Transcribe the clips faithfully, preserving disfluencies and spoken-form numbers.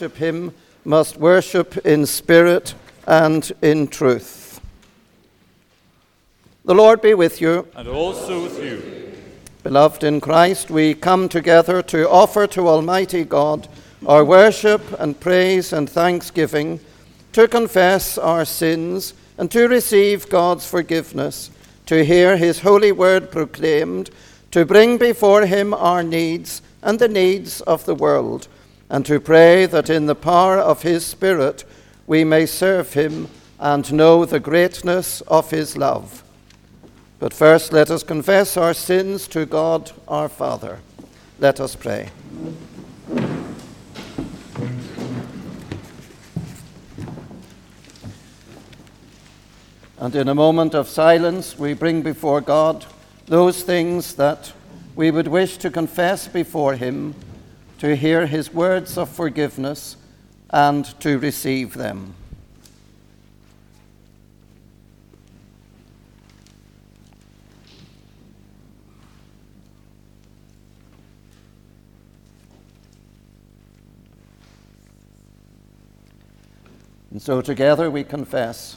worship him must worship in spirit and in truth. The Lord be with you. And also with you. Beloved in Christ, we come together to offer to Almighty God our worship and praise and thanksgiving, to confess our sins and to receive God's forgiveness, to hear his holy word proclaimed, to bring before him our needs and the needs of the world, and to pray that in the power of his Spirit we may serve him and know the greatness of his love. But first let us confess our sins to God our Father. Let us pray. And in a moment of silence we bring before God those things that we would wish to confess before him, to hear his words of forgiveness, and to receive them. And so together we confess.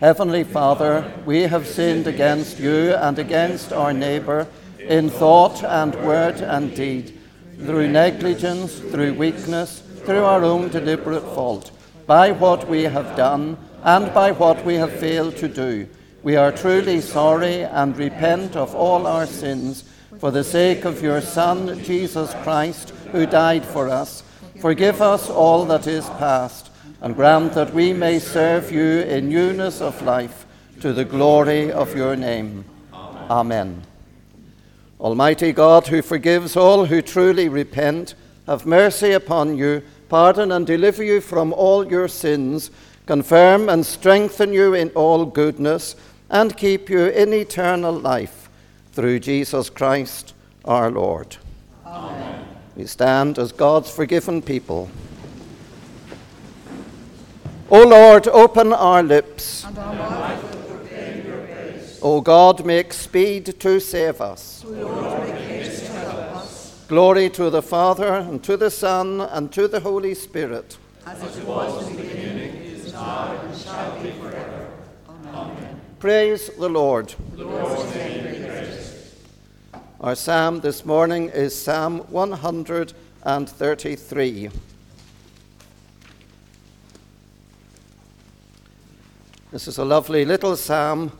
Heavenly Father, we have sinned against you and against our neighbour, in thought and word and deed, through negligence, through weakness, through our own deliberate fault, by what we have done and by what we have failed to do. We are truly sorry and repent of all our sins for the sake of your Son, Jesus Christ, who died for us. Forgive us all that is past and grant that we may serve you in newness of life to the glory of your name. Amen. Almighty God, who forgives all who truly repent, have mercy upon you, pardon and deliver you from all your sins, confirm and strengthen you in all goodness, and keep you in eternal life, through Jesus Christ our Lord. Amen. We stand as God's forgiven people. O Lord, open our lips. And our mouth will proclaim your praise. O God, make speed to save us. O Lord, make haste to help us. Glory to the Father, and to the Son, and to the Holy Spirit. As it was in the beginning, is now, and shall be forever. Amen. Praise the Lord. The Lord's name be praised. Our psalm this morning is Psalm one hundred thirty-three. This is a lovely little psalm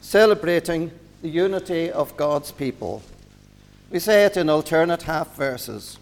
celebrating the unity of God's people. We say it in alternate half verses.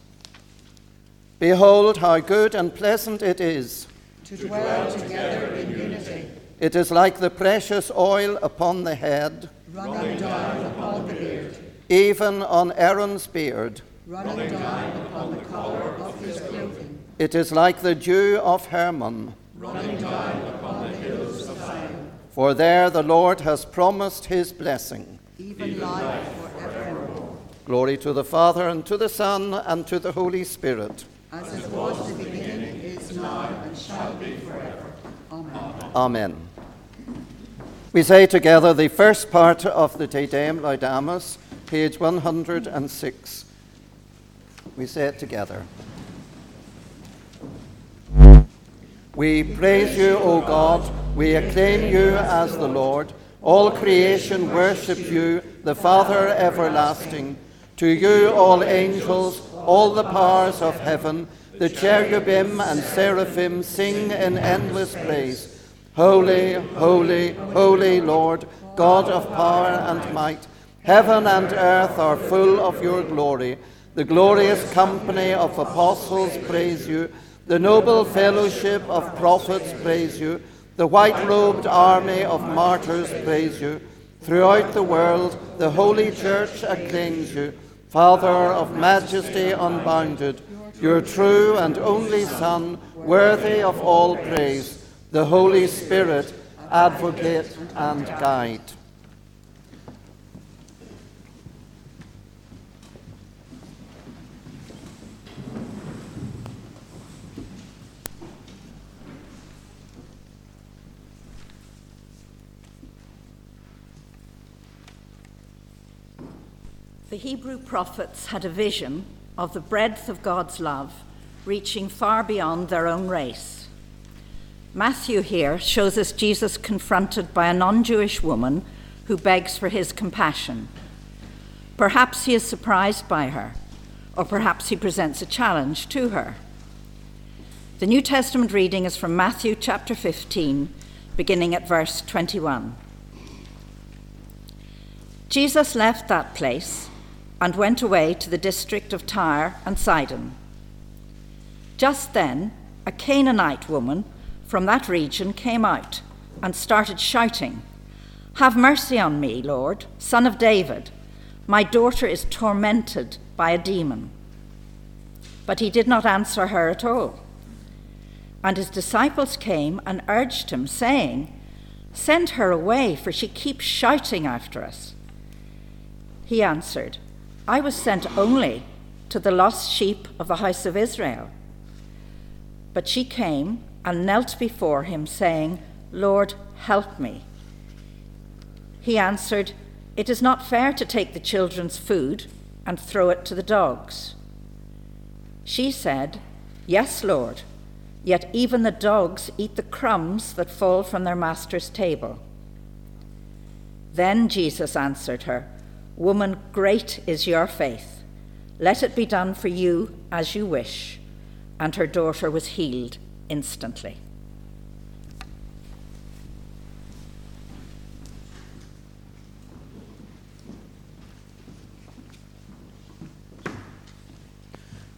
Behold how good and pleasant it is to dwell together in unity. It is like the precious oil upon the head, running down upon the beard, even on Aaron's beard, running down upon the collar of his clothing. It is like the dew of Hermon, running down upon the hills of Zion. For there the Lord has promised his blessing, even life forevermore. Glory to the Father, and to the Son, and to the Holy Spirit. As it was in the beginning, is now, and shall be forever. Amen. Amen. We say together the first part of the Te Deum Laudamus, page one hundred six. We say it together. We praise you, O God, we acclaim you as the Lord. All creation worships you, the Father everlasting. To you, all angels, all the powers of heaven, the cherubim and seraphim sing in endless praise. Holy, holy, holy Lord, God of power and might, heaven and earth are full of your glory. The glorious company of apostles praise you. The noble fellowship of prophets praise you. The white-robed army of martyrs praise you. Throughout the world, the Holy Church acclaims you. Father of majesty unbounded, your true and only Son, worthy of all praise, the Holy Spirit, advocate and guide. The Hebrew prophets had a vision of the breadth of God's love, reaching far beyond their own race. Matthew here shows us Jesus confronted by a non-Jewish woman who begs for his compassion. Perhaps he is surprised by her, or perhaps he presents a challenge to her. The New Testament reading is from Matthew chapter fifteen, beginning at verse twenty-one. Jesus left that place and went away to the district of Tyre and Sidon. Just then, a Canaanite woman from that region came out and started shouting, "Have mercy on me, Lord, Son of David. My daughter is tormented by a demon." But he did not answer her at all. And his disciples came and urged him, saying, "Send her away, for she keeps shouting after us." He answered, "I was sent only to the lost sheep of the house of Israel." But she came and knelt before him, saying, "Lord, help me." He answered, "It is not fair to take the children's food and throw it to the dogs." She said, "Yes, Lord. Yet even the dogs eat the crumbs that fall from their master's table." Then Jesus answered her, "Woman, great is your faith. Let it be done for you as you wish." And her daughter was healed instantly.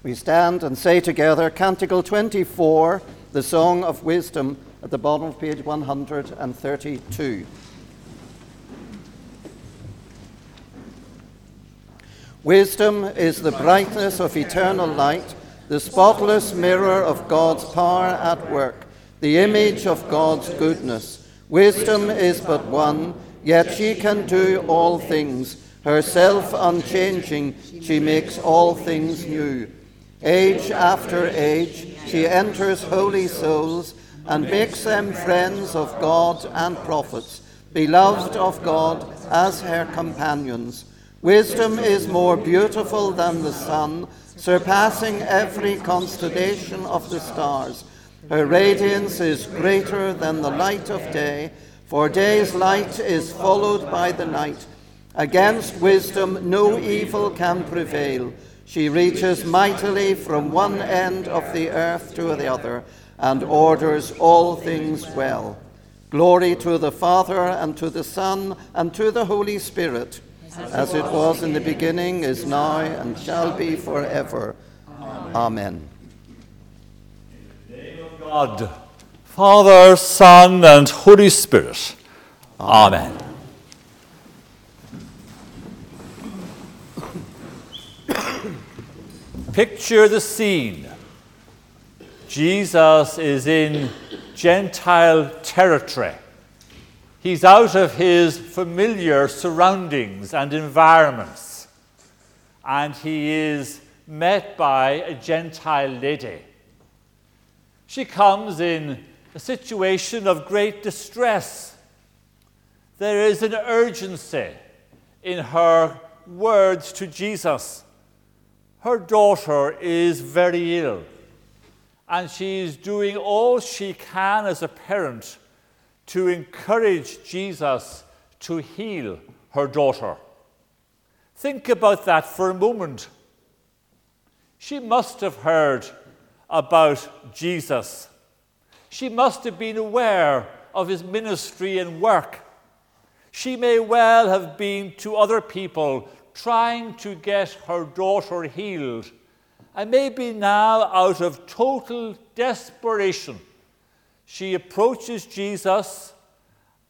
We stand and say together, Canticle twenty-four, the Song of Wisdom, at the bottom of page one hundred thirty-two. Wisdom is the brightness of eternal light, the spotless mirror of God's power at work, the image of God's goodness. Wisdom is but one, yet she can do all things. Herself unchanging, she makes all things new. Age after age, she enters holy souls and makes them friends of God and prophets, beloved of God as her companions. Wisdom is more beautiful than the sun, surpassing every constellation of the stars. Her radiance is greater than the light of day, for day's light is followed by the night. Against wisdom no evil can prevail. She reaches mightily from one end of the earth to the other, and orders all things well. Glory to the Father, and to the Son, and to the Holy Spirit, as it was in the beginning, is now, and shall be forever. Amen. In the name of God, Father, Son, and Holy Spirit. Amen. Picture the scene. Jesus is in Gentile territory. He's out of his familiar surroundings and environments, and he is met by a Gentile lady. She comes in a situation of great distress. There is an urgency in her words to Jesus. Her daughter is very ill, and she is doing all she can as a parent to encourage Jesus to heal her daughter. Think about that for a moment. She must have heard about Jesus. She must have been aware of his ministry and work. She may well have been to other people trying to get her daughter healed, and maybe now, out of total desperation, she approaches Jesus,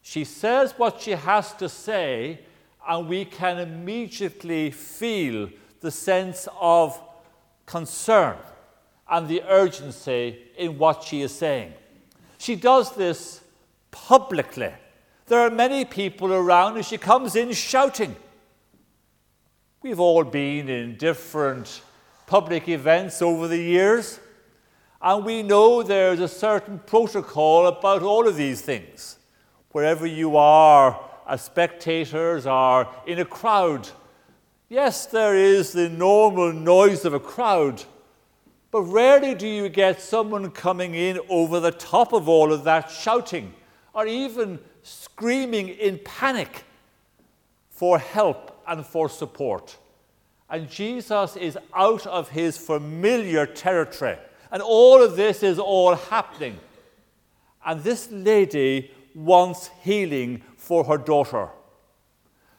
she says what she has to say, and we can immediately feel the sense of concern and the urgency in what she is saying. She does this publicly. There are many people around, and she comes in shouting. We've all been in different public events over the years, and we know there's a certain protocol about all of these things. Wherever you are, as spectators or in a crowd, yes, there is the normal noise of a crowd, But rarely do you get someone coming in over the top of all of that shouting or even screaming in panic for help and for support. And Jesus is out of his familiar territory. And all of this is all happening. And this lady wants healing for her daughter.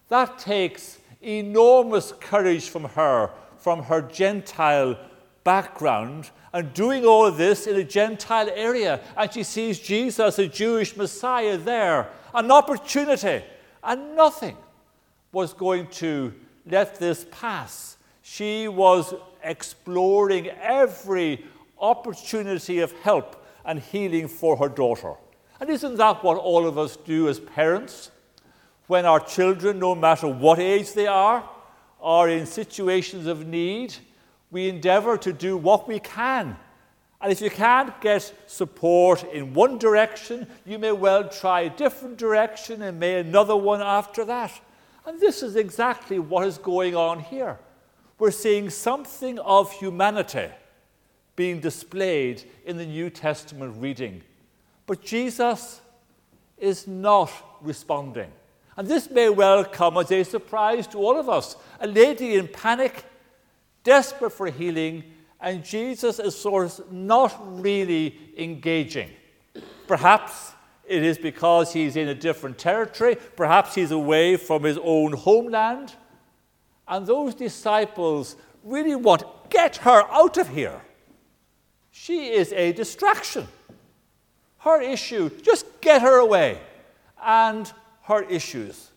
That takes enormous courage from her, from her Gentile background, and doing all of this in a Gentile area. And she sees Jesus, a Jewish Messiah, there. An opportunity. And nothing was going to let this pass. She was exploring every opportunity of help and healing for her daughter. And isn't that what all of us do as parents? When our children, no matter what age they are, are in situations of need, we endeavor to do what we can. And if you can't get support in one direction, you may well try a different direction and may another one after that. And this is exactly what is going on here. We're seeing something of humanity being displayed in the New Testament reading. But Jesus is not responding. And this may well come as a surprise to all of us. A lady in panic, desperate for healing, and Jesus is sort of not really engaging. Perhaps it is because he's in a different territory. Perhaps he's away from his own homeland. And those disciples really want to get her out of here. She is a distraction. Her issue, just get her away. And her issues.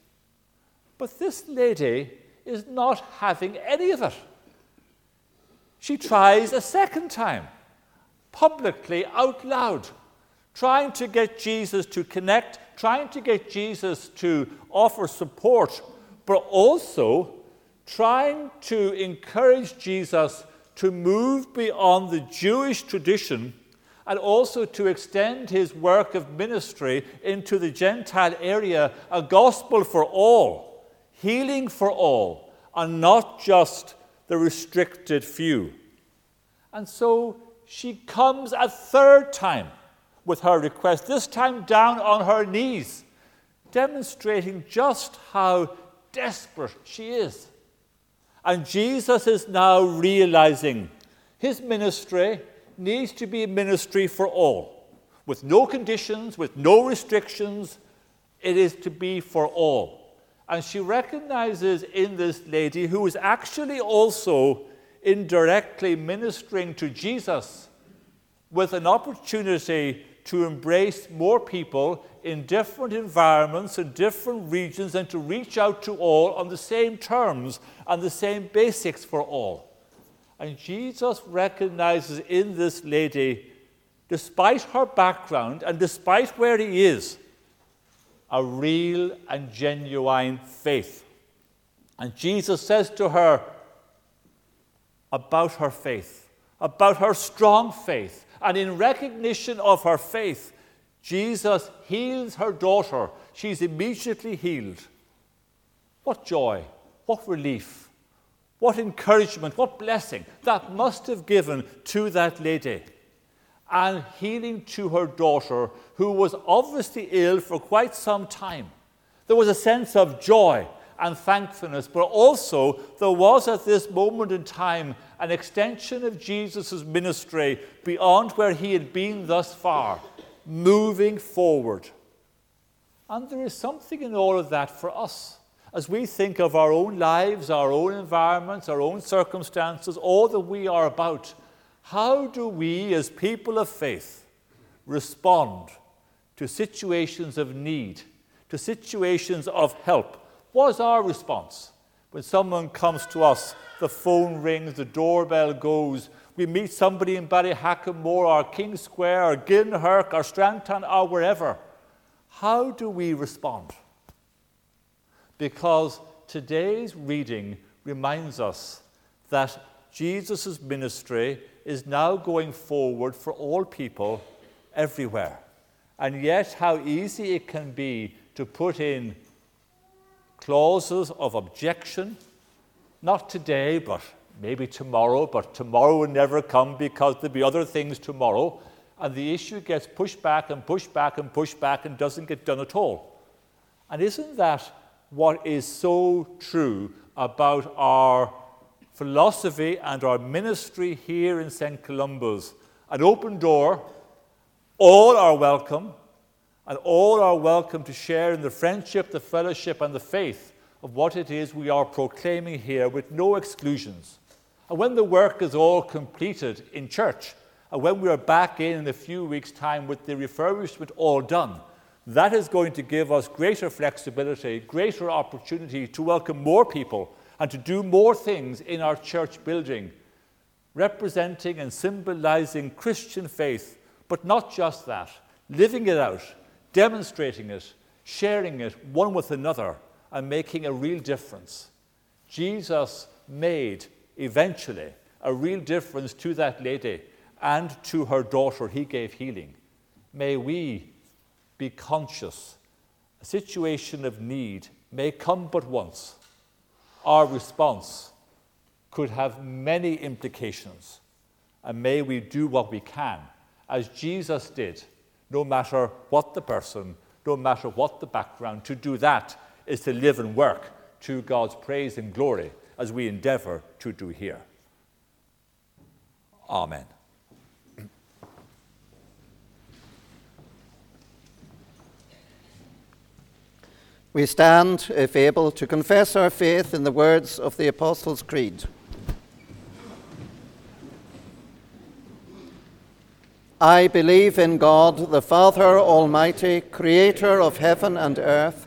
But this lady is not having any of it. She tries a second time, publicly, out loud, trying to get Jesus to connect, trying to get Jesus to offer support, but also trying to encourage Jesus to move beyond the Jewish tradition and also to extend his work of ministry into the Gentile area, a gospel for all, healing for all, and not just the restricted few. And so she comes a third time with her request, this time down on her knees, demonstrating just how desperate she is. And Jesus is now realizing his ministry needs to be a ministry for all, with no conditions, with no restrictions. It is to be for all. And she recognizes in this lady, who is actually also indirectly ministering to Jesus, with an opportunity to embrace more people in different environments and different regions and to reach out to all on the same terms and the same basics for all. And Jesus recognizes in this lady, despite her background and despite where he is, a real and genuine faith. And Jesus says to her about her faith, about her strong faith, and in recognition of her faith, Jesus heals her daughter. She's immediately healed. What joy, what relief. What encouragement, what blessing that must have given to that lady. And healing to her daughter, who was obviously ill for quite some time. There was a sense of joy and thankfulness, but also there was at this moment in time an extension of Jesus' ministry beyond where he had been thus far, moving forward. And there is something in all of that for us. As we think of our own lives, our own environments, our own circumstances, all that we are about, how do we as people of faith respond to situations of need, to situations of help? What is our response? When someone comes to us, the phone rings, the doorbell goes, we meet somebody in Ballyhackamore or King Square or Ginnherk or Stranton or wherever. How do we respond? Because today's reading reminds us that Jesus' ministry is now going forward for all people everywhere. And yet how easy it can be to put in clauses of objection, not today, but maybe tomorrow, but tomorrow will never come because there'll be other things tomorrow. And the issue gets pushed back and pushed back and pushed back and doesn't get done at all. And isn't that what is so true about our philosophy and our ministry here in St Columba's? An open door, all are welcome, and all are welcome to share in the friendship, the fellowship, and the faith of what it is we are proclaiming here with no exclusions. And when the work is all completed in church, and when we are back in in a few weeks' time with the refurbishment all done, that is going to give us greater flexibility, greater opportunity to welcome more people and to do more things in our church building, representing and symbolizing Christian faith, but not just that, living it out, demonstrating it, sharing it one with another, and making a real difference. Jesus made, eventually, a real difference to that lady and to her daughter. He gave healing. May we be conscious. A situation of need may come but once. Our response could have many implications, and may we do what we can, as Jesus did, no matter what the person, no matter what the background. To do that is to live and work to God's praise and glory, as we endeavor to do here. Amen. We stand, if able, to confess our faith in the words of the Apostles' Creed. I believe in God, the Father Almighty, creator of heaven and earth.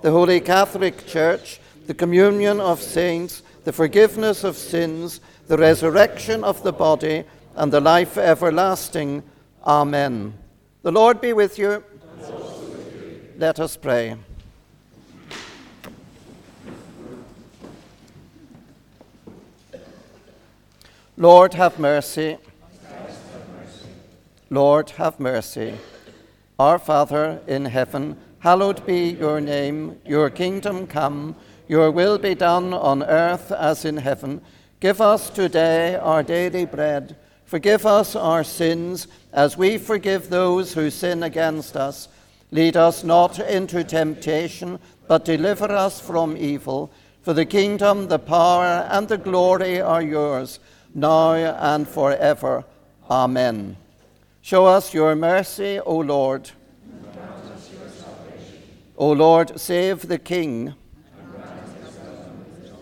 the Holy Catholic Church, the communion of saints, the forgiveness of sins, the resurrection of the body, and the life everlasting. Amen. The Lord be with you. And also with you. Let us pray. Lord, have mercy. Christ, have mercy. Lord, have mercy. Our Father in heaven, hallowed be your name. Your kingdom come. Your will be done on earth as in heaven. Give us today our daily bread. Forgive us our sins, as we forgive those who sin against us. Lead us not into temptation, but deliver us from evil. For the kingdom, the power, and the glory are yours, now and forever. Amen. Show us your mercy, O Lord. And grant us your salvation. O Lord, save the King. And grant us salvation.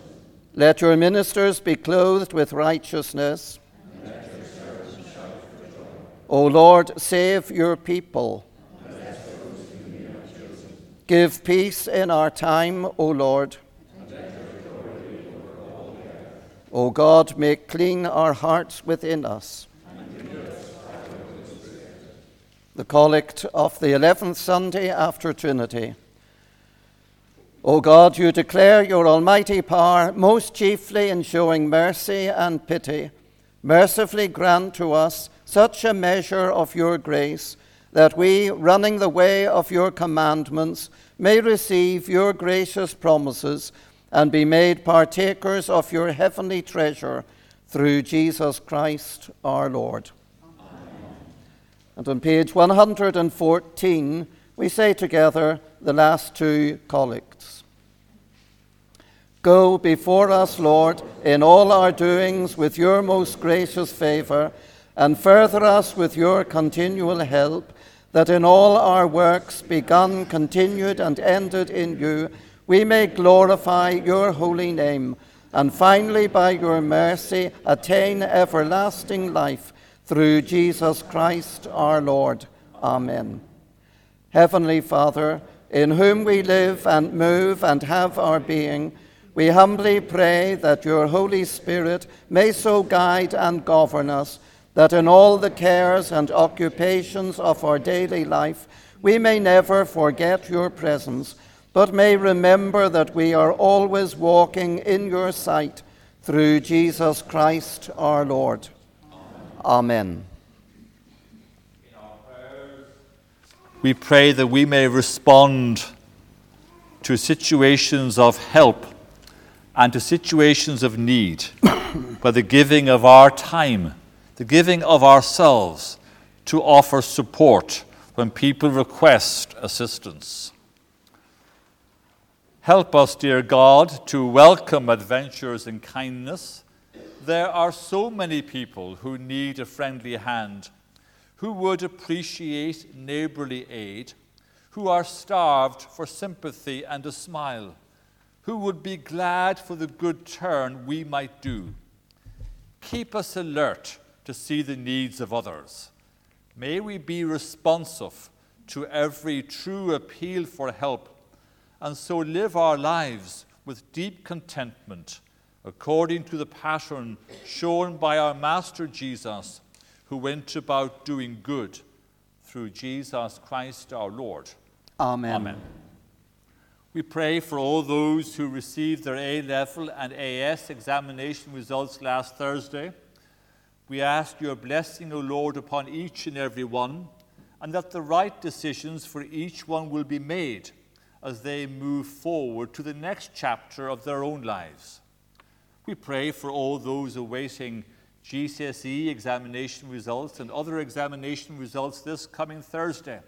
Let your ministers be clothed with righteousness. And let your servants shout for joy. O Lord, save your people. And bless those whom you have chosen. Give peace in our time, O Lord. O God, make clean our hearts within us. The Collect of the eleventh Sunday after Trinity. O God, you declare your almighty power most chiefly in showing mercy and pity. Mercifully grant to us such a measure of your grace that we, running the way of your commandments, may receive your gracious promises and be made partakers of your heavenly treasure through Jesus Christ our Lord. Amen. And on page one hundred fourteen, we say together the last two collects. Go before us, Lord, in all our doings with your most gracious favor, and further us with your continual help, that in all our works, begun, continued, and ended in you, we may glorify your holy name, and finally by your mercy attain everlasting life through Jesus Christ our Lord. Amen. Heavenly Father, in whom we live and move and have our being, we humbly pray that your Holy Spirit may so guide and govern us that in all the cares and occupations of our daily life we may never forget your presence, but may remember that we are always walking in your sight through Jesus Christ our Lord. Amen. We pray that we may respond to situations of help and to situations of need by the giving of our time, the giving of ourselves to offer support when people request assistance. Help us, dear God, to welcome adventures in kindness. There are so many people who need a friendly hand, who would appreciate neighborly aid, who are starved for sympathy and a smile, who would be glad for the good turn we might do. Keep us alert to see the needs of others. May we be responsive to every true appeal for help, and so live our lives with deep contentment, according to the pattern shown by our Master Jesus, who went about doing good, through Jesus Christ our Lord. Amen. Amen. We pray for all those who received their A-level and A S examination results last Thursday. We ask your blessing, O Lord, upon each and every one, and that the right decisions for each one will be made as they move forward to the next chapter of their own lives. We pray for all those awaiting G C S E examination results and other examination results this coming Thursday.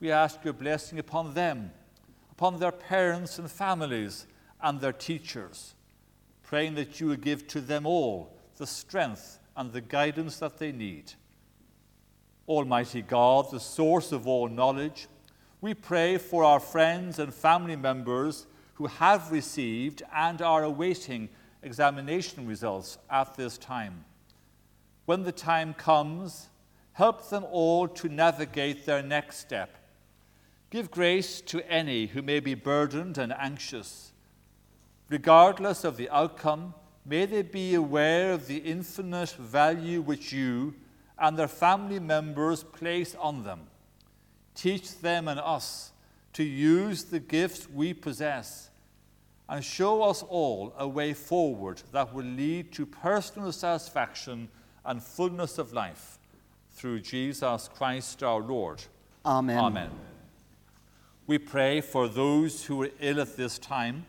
We ask your blessing upon them, upon their parents and families, and their teachers, praying that you will give to them all the strength and the guidance that they need. Almighty God, the source of all knowledge, we pray for our friends and family members who have received and are awaiting examination results at this time. When the time comes, help them all to navigate their next step. Give grace to any who may be burdened and anxious. Regardless of the outcome, may they be aware of the infinite value which you and their family members place on them. Teach them and us to use the gifts we possess, and show us all a way forward that will lead to personal satisfaction and fullness of life, through Jesus Christ our Lord. Amen. Amen. We pray for those who are ill at this time,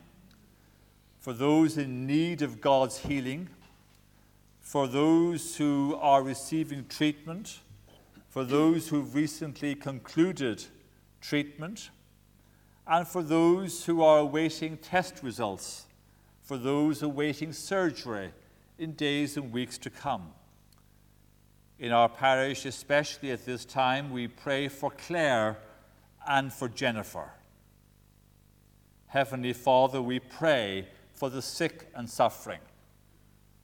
for those in need of God's healing, for those who are receiving treatment, for those who've recently concluded treatment, and for those who are awaiting test results, for those awaiting surgery in days and weeks to come. In our parish, especially at this time, we pray for Claire and for Jennifer. Heavenly Father, we pray for the sick and suffering.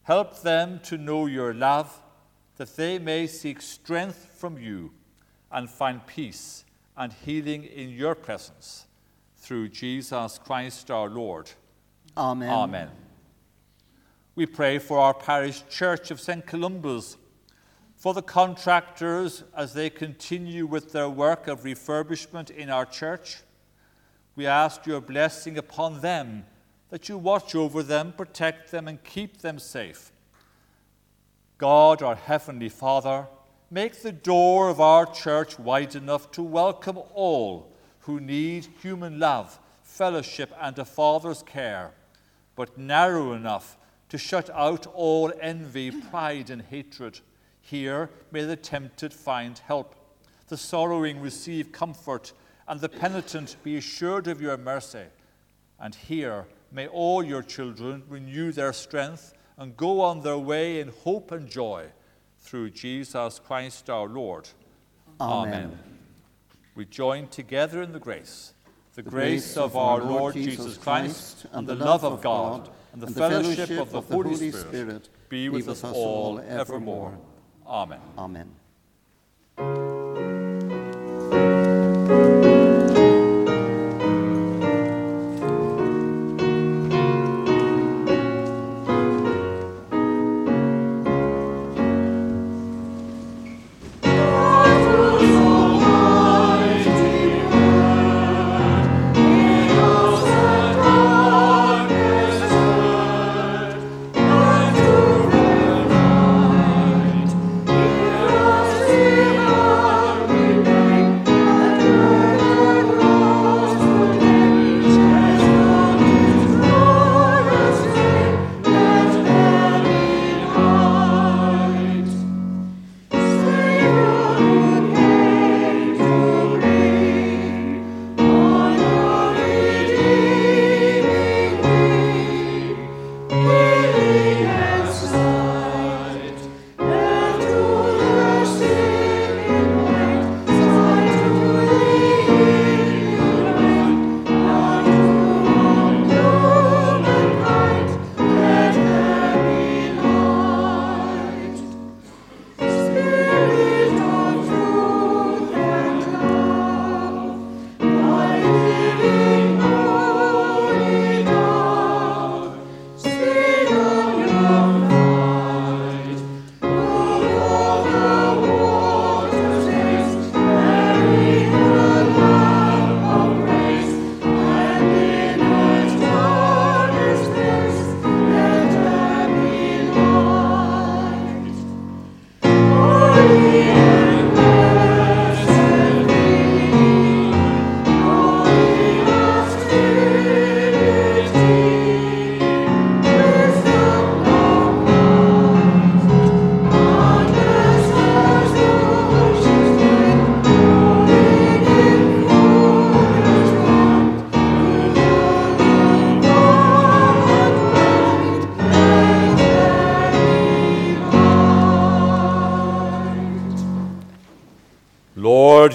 Help them to know your love, that they may seek strength from you and find peace and healing in your presence, through Jesus Christ our Lord. Amen. Amen. We pray for our parish church of St Columba's, for the contractors as they continue with their work of refurbishment in our church. We ask your blessing upon them, that you watch over them, protect them, and keep them safe. God, our Heavenly Father, make the door of our church wide enough to welcome all who need human love, fellowship, and a father's care, but narrow enough to shut out all envy, pride, and hatred. Here may the tempted find help, the sorrowing receive comfort, and the penitent be assured of your mercy. And here may all your children renew their strength and go on their way in hope and joy, through Jesus Christ our Lord. Amen. Amen. We join together in the grace, the, the grace of our Lord Jesus Christ, and the love of God, and the fellowship of the Holy Spirit, be with us all evermore. Amen. Amen.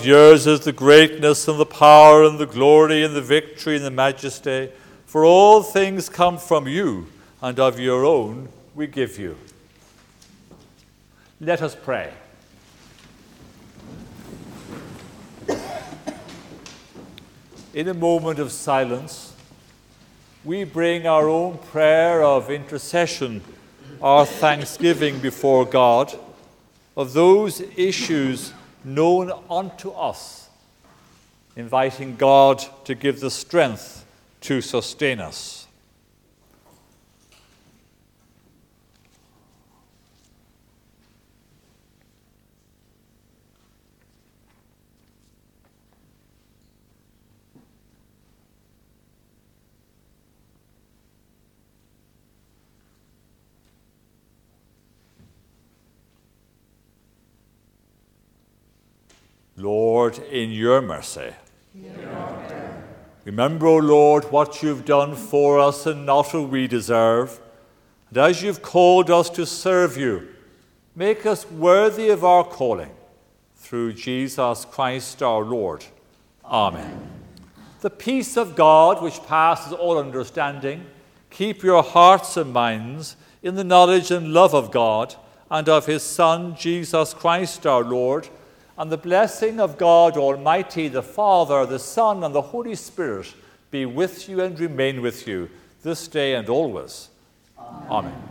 yours is the greatness and the power and the glory and the victory and the majesty, for all things come from you, and of your own we give you. Let us pray. In a moment of silence, we bring our own prayer of intercession, our thanksgiving before God, of those issues known unto us, inviting God to give the strength to sustain us. Lord, in your mercy. Amen. Remember, O Lord, what you've done for us and not what we deserve. And as you've called us to serve you, make us worthy of our calling. Through Jesus Christ our Lord. Amen. Amen. The peace of God, which passes all understanding, keep your hearts and minds in the knowledge and love of God and of his Son, Jesus Christ our Lord. And the blessing of God Almighty, the Father, the Son, and the Holy Spirit be with you and remain with you this day and always. Amen. Amen.